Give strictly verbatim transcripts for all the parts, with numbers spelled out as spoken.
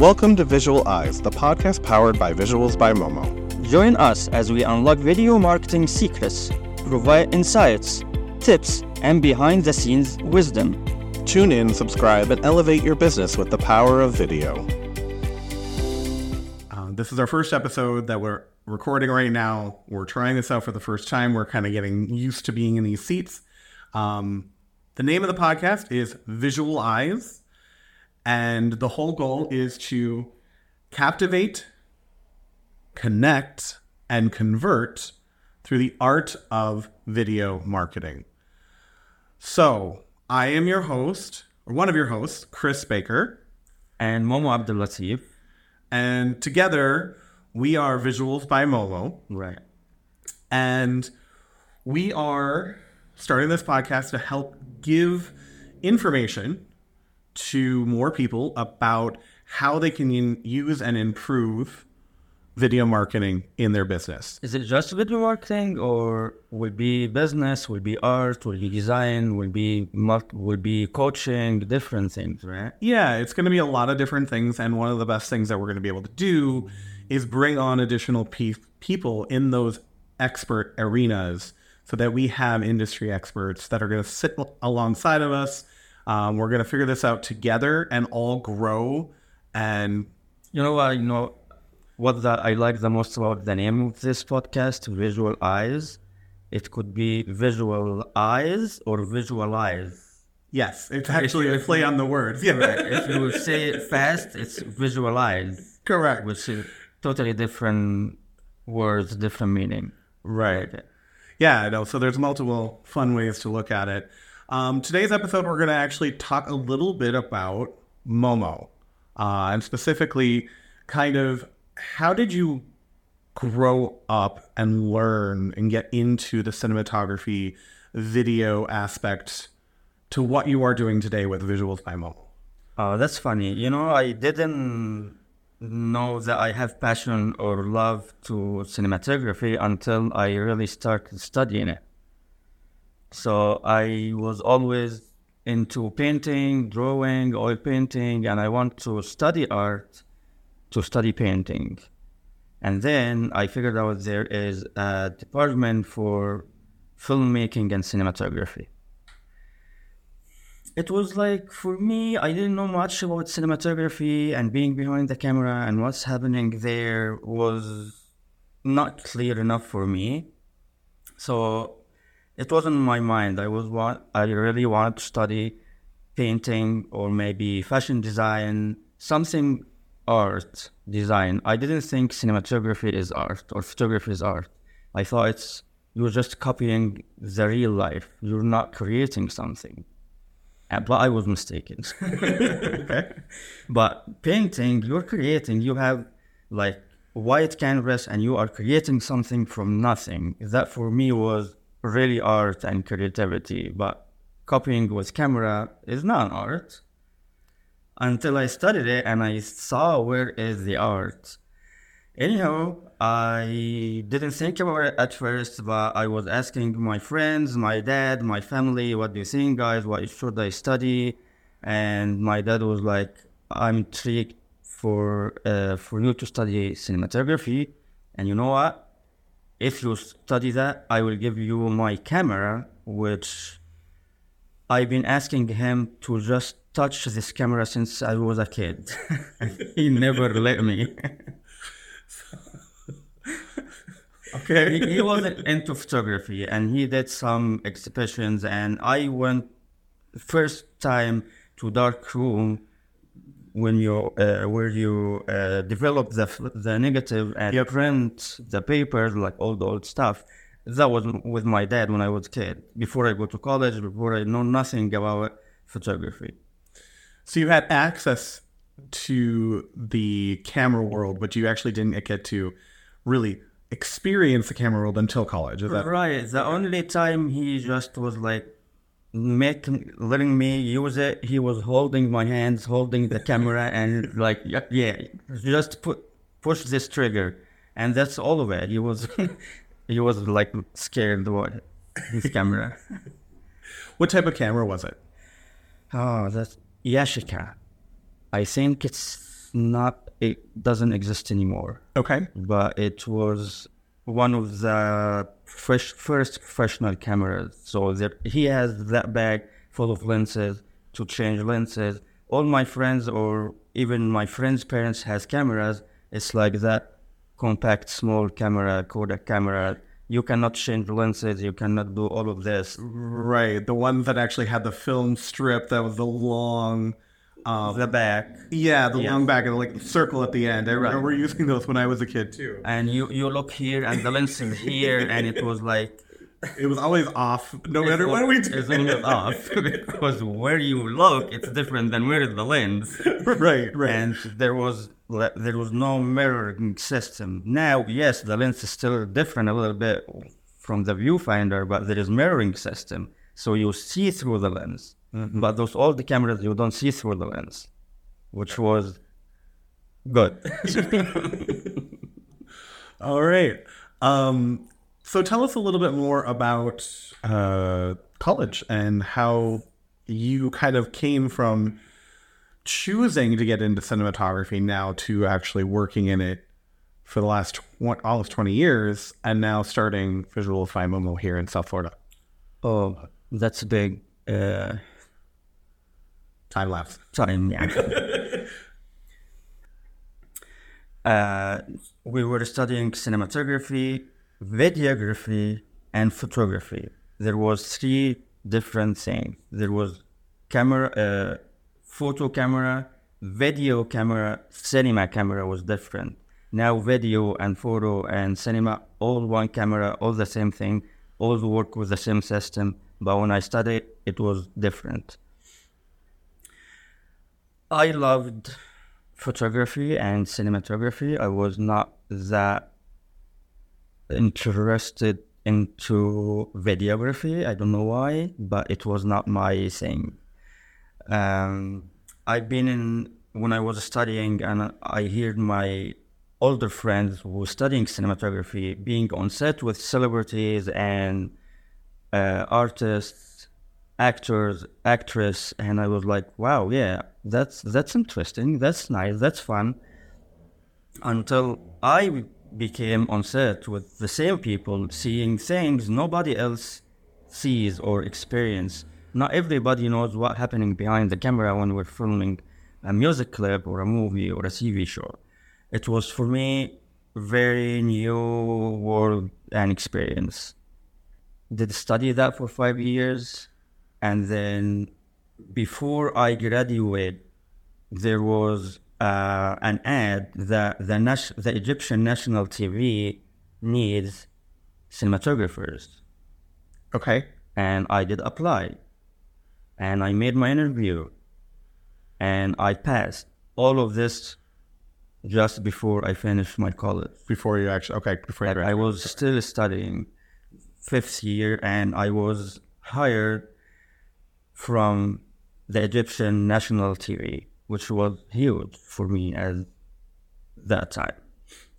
Welcome to Visual Eyes, the podcast powered by Visuals by Momo. Join us as we unlock video marketing secrets, provide insights, tips, and behind-the-scenes wisdom. Tune in, subscribe, and elevate your business with the power of video. Uh, this is our first episode that we're recording right now. We're trying this out for the first time. We're kind of getting used to being in these seats. Um, the name of the podcast is Visual Eyes, and the whole goal is to captivate, connect, and convert through the art of video marketing. So I am your host, or one of your hosts, Chris Baker. And Momo Abdellatif. And together, we are Visuals by Momo. Right. And we are starting this podcast to help give information to more people about how they can use and improve video marketing in their business. Is it just video marketing, or will be business, will be art, will be design, will be will be coaching, different things, right? Yeah, it's going to be a lot of different things, and one of the best things that we're going to be able to do is bring on additional pe- people in those expert arenas so that we have industry experts that are going to sit alongside of us. Um, we're going to figure this out together and all grow. And you know what, you know, what that I like the most about the name of this podcast, Visual Eyes. It could be Visual Eyes or Visualize. Yes, it's actually a play on the words. Yeah. Right. If you say it fast, it's Visualize. Correct. Which is totally different words, different meaning. Right. Okay. Yeah, I know. So there's multiple fun ways to look at it. Um, today's episode, we're going to actually talk a little bit about Momo. Uh, and specifically, kind of, how did you grow up and learn and get into the cinematography video aspect to what you are doing today with Visuals by Momo? Oh, that's funny. You know, I didn't know that I have passion or love to cinematography until I really started studying it. So I was always into painting, drawing, oil painting, and I want to study art. To study painting. And then I figured out there is a department for filmmaking and cinematography. It was like, for me, I didn't know much about cinematography, and being behind the camera and what's happening there was not clear enough for me. So it wasn't in my mind. I was what I really wanted to study painting, or maybe fashion design, something art, design. I didn't think cinematography is art or photography is art. I thought it's you're just copying the real life. You're not creating something. But I was mistaken. But painting, you're creating. You have like white canvas and you are creating something from nothing. That for me was really art and creativity. But copying with camera is not art. Until I studied it and I saw where is the art. Anyhow, I didn't think about it at first, but I was asking my friends, my dad, my family, what do you think, guys? What should I study? And my dad was like, I'm intrigued for, uh, for you to study cinematography. And you know what? If you study that, I will give you my camera, which I've been asking him to just touch this camera since I was a kid. He never let me. Okay. He, he wasn't into photography, and he did some exhibitions, and I went first time to dark room when you uh, where you uh, develop the the negative and yep. print the paper, like all the old stuff. That was with my dad when I was a kid, before I go to college, before I know nothing about photography. So you had access to the camera world, but you actually didn't get to really experience the camera world until college. Is that right? The only time he just was like making, letting me use it, he was holding my hands, holding the camera, and like, yeah, just put push this trigger, and that's all of it. He was, he was like scared of his camera. What type of camera was it? Oh, that's Yashica. I think it's not, it doesn't exist anymore. Okay. But it was one of the fresh, first professional cameras. So that he has that bag full of lenses to change lenses. All my friends or even my friends' parents has cameras. It's like that compact, small camera, Kodak camera. You cannot change lenses. You cannot do all of this. Right. The one that actually had the film strip that was the long... Um, the back. Yeah, the yes. long back and like the circle at the end. I remember right. using those when I was a kid too. And you, you look here and the lens is here and it was like... It was always off, no matter what we did. It was always off because where you look, it's different than where is the lens. Right, right. And there was there was no mirroring system. Now, yes, the lens is still different a little bit from the viewfinder, but there is mirroring system. So you see through the lens. Mm-hmm. But those all the cameras, you don't see through the lens, which was good. All right. Um, so tell us a little bit more about uh, college and how you kind of came from choosing to get into cinematography now to actually working in it for the last tw- almost twenty years and now starting Visuals by Momo here in South Florida. Oh, that's big. Uh, Time lapse. Time, yeah. uh, we were studying cinematography, videography, and photography. There was three different things. There was camera, uh, photo camera, video camera, cinema camera was different. Now video and photo and cinema, all one camera, all the same thing, all work with the same system. But when I studied, it was different. I loved photography and cinematography. I was not that interested into videography. I don't know why, but it was not my thing. Um, I've been in, when I was studying and I heard my older friends who were studying cinematography, being on set with celebrities and uh, artists, actors, actress, and I was like, wow, yeah, that's that's interesting, that's nice, that's fun. Until I became on set with the same people, seeing things nobody else sees or experiences. Not everybody knows what's happening behind the camera when we're filming a music clip or a movie or a T V show. It was, for me, very new world and experience. Did study that for five years. And then before I graduated, there was uh, an ad that the, nas- the Egyptian national T V needs cinematographers. Okay. And I did apply. And I made my interview. And I passed all of this just before I finished my college. Before you actually, okay. Before you graduated. I was still studying fifth year and I was hired from the Egyptian national T V, which was huge for me at that time.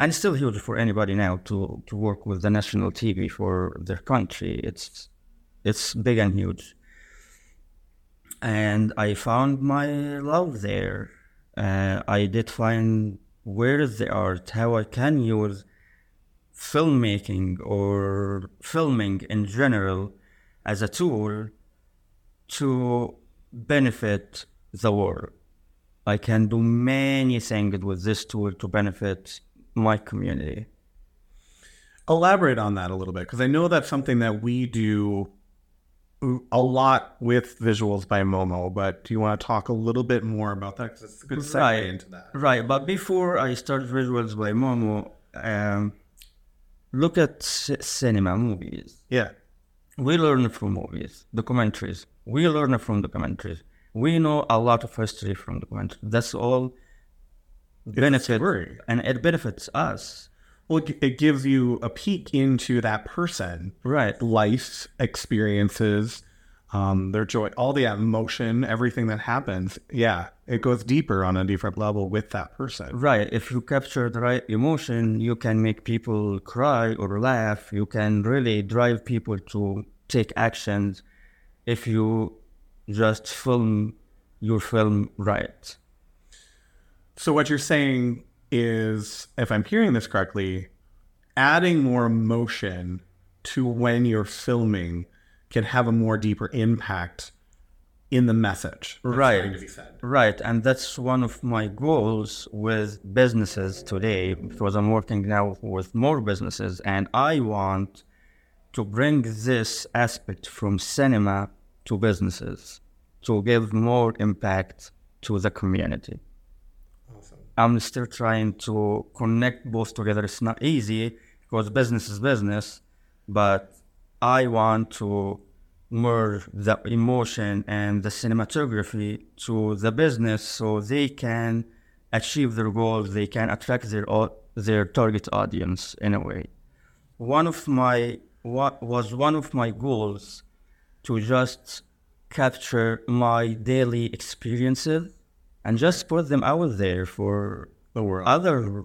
And still huge for anybody now to, to work with the national T V for their country. It's it's big and huge. And I found my love there. Uh, I did find where is the art, how I can use filmmaking or filming in general as a tool to benefit the world. I can do many things with this tool to benefit my community. Elaborate on that a little bit, because I know that's something that we do a lot with Visuals by Momo, but do you want to talk a little bit more about that? Because it's a good segue right. into that. Right, but before I started Visuals by Momo, um, look at c- cinema movies. Yeah. We learn from movies, documentaries. We learn from documentaries. We know a lot of history from documentaries. That's all benefit, and it benefits us. Well, it gives you a peek into that person, right? Life's experiences, um, their joy, all the emotion, everything that happens. Yeah, it goes deeper on a different level with that person, right? If you capture the right emotion, you can make people cry or laugh. You can really drive people to take actions. If you just film your film right. So what you're saying is, if I'm hearing this correctly, adding more emotion to when you're filming can have a more deeper impact in the message. Right. Right. And that's one of my goals with businesses today, because I'm working now with more businesses, and I want to bring this aspect from cinema to businesses to give more impact to the community. Awesome. I'm still trying to connect both together. It's not easy because business is business, but I want to merge the emotion and the cinematography to the business so they can achieve their goals, they can attract their their target audience in a way. One of my, what was one of my goals to just capture my daily experiences and just put them out there for the world. Other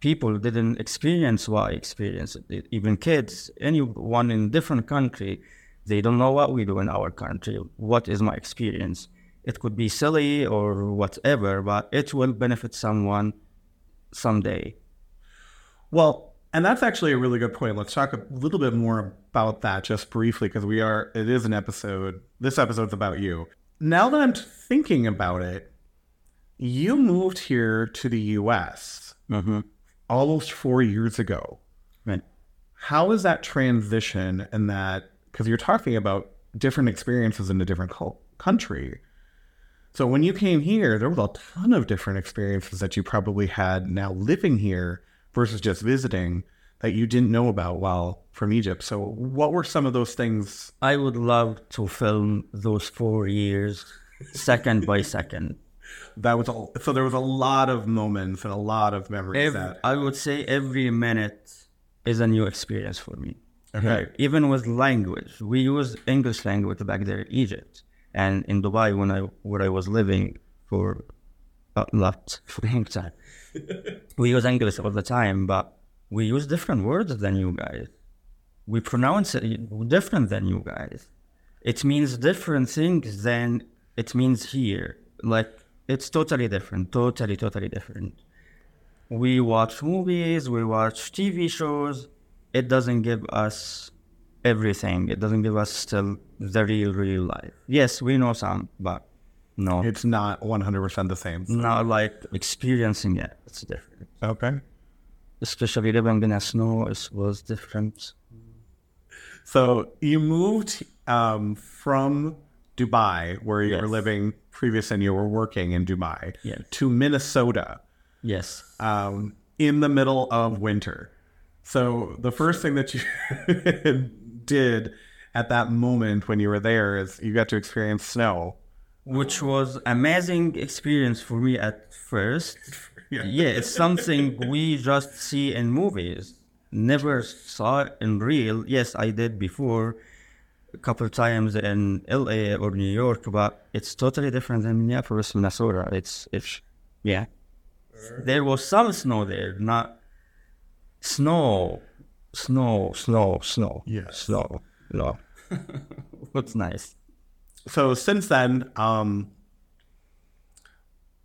people didn't experience what I experienced. Even kids, anyone in different country, they don't know what we do in our country. What is my experience? It could be silly or whatever, but it will benefit someone someday. Well, and that's actually a really good point. Let's talk a little bit more about that just briefly, because we are, it is an episode, this episode's about you. Now that I'm thinking about it, you moved here to the U S Mm-hmm. almost four years ago. Right. How is that transition, and that, because you're talking about different experiences in a different co- country. So when you came here, there was a ton of different experiences that you probably had now living here versus just visiting that you didn't know about while from Egypt. So what were some of those things? I would love to film those four years, second by second. That was all. So there was a lot of moments and a lot of memories. Every, that I would say every minute is a new experience for me. Okay. Even with language, we use English language back there in Egypt and in Dubai when I where I was living for a lot for a long time. We use English all the time, but we use different words than you guys. We pronounce it different than you guys. It means different things than it means here. Like, it's totally different, totally, totally different. We watch movies, we watch T V shows. It doesn't give us everything. It doesn't give us still the real, real life. Yes, we know some, but no. It's not one hundred percent the same. So. Not like experiencing it. It's different. Okay. Especially living in the snow, it was different. So you moved um, from Dubai, where you yes. were living previous and you were working in Dubai, yes. to Minnesota. Yes. Um, in the middle of winter. So the first thing that you did at that moment when you were there is you got to experience snow. Which was amazing experience for me at first. Yeah. yeah, it's something we just see in movies. Never saw it in real. Yes, I did before a couple of times in L A or New York, but it's totally different than Minneapolis, Minnesota. It's, it's yeah. There was some snow there, not snow, snow, snow, snow, yeah, snow, snow. What's nice. So since then, um,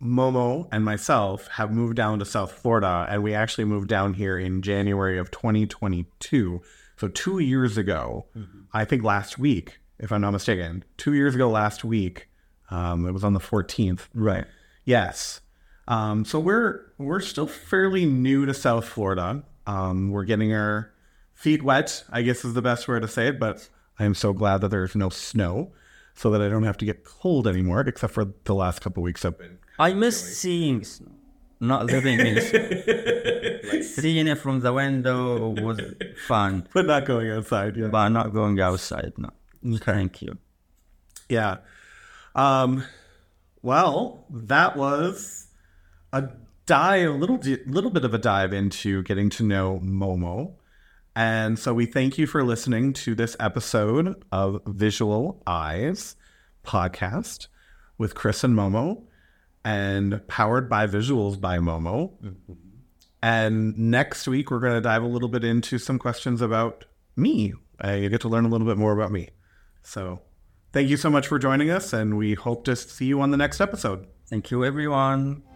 Momo and myself have moved down to South Florida, and we actually moved down here in January of twenty twenty-two. So two years ago, mm-hmm. I think last week, if I'm not mistaken, two years ago last week, um, it was on the fourteenth. Right. Yes. Um, so we're we're still fairly new to South Florida. Um, we're getting our feet wet, I guess is the best way to say it, but I am so glad that there's no snow so that I don't have to get cold anymore, except for the last couple of weeks I've been. I miss seeing snow, not living in snow. Like seeing it from the window was fun. But not going outside, yeah. But not going outside, no. Okay. Thank you. Yeah. Um, well, that was a dive, a little, little bit of a dive into getting to know Momo. And so we thank you for listening to this episode of Visual Eyes Podcast with Chris and Momo. And powered by Visuals by Momo. Mm-hmm. And next week, we're going to dive a little bit into some questions about me. Uh, you get to learn a little bit more about me. So thank you so much for joining us, and we hope to see you on the next episode. Thank you, everyone.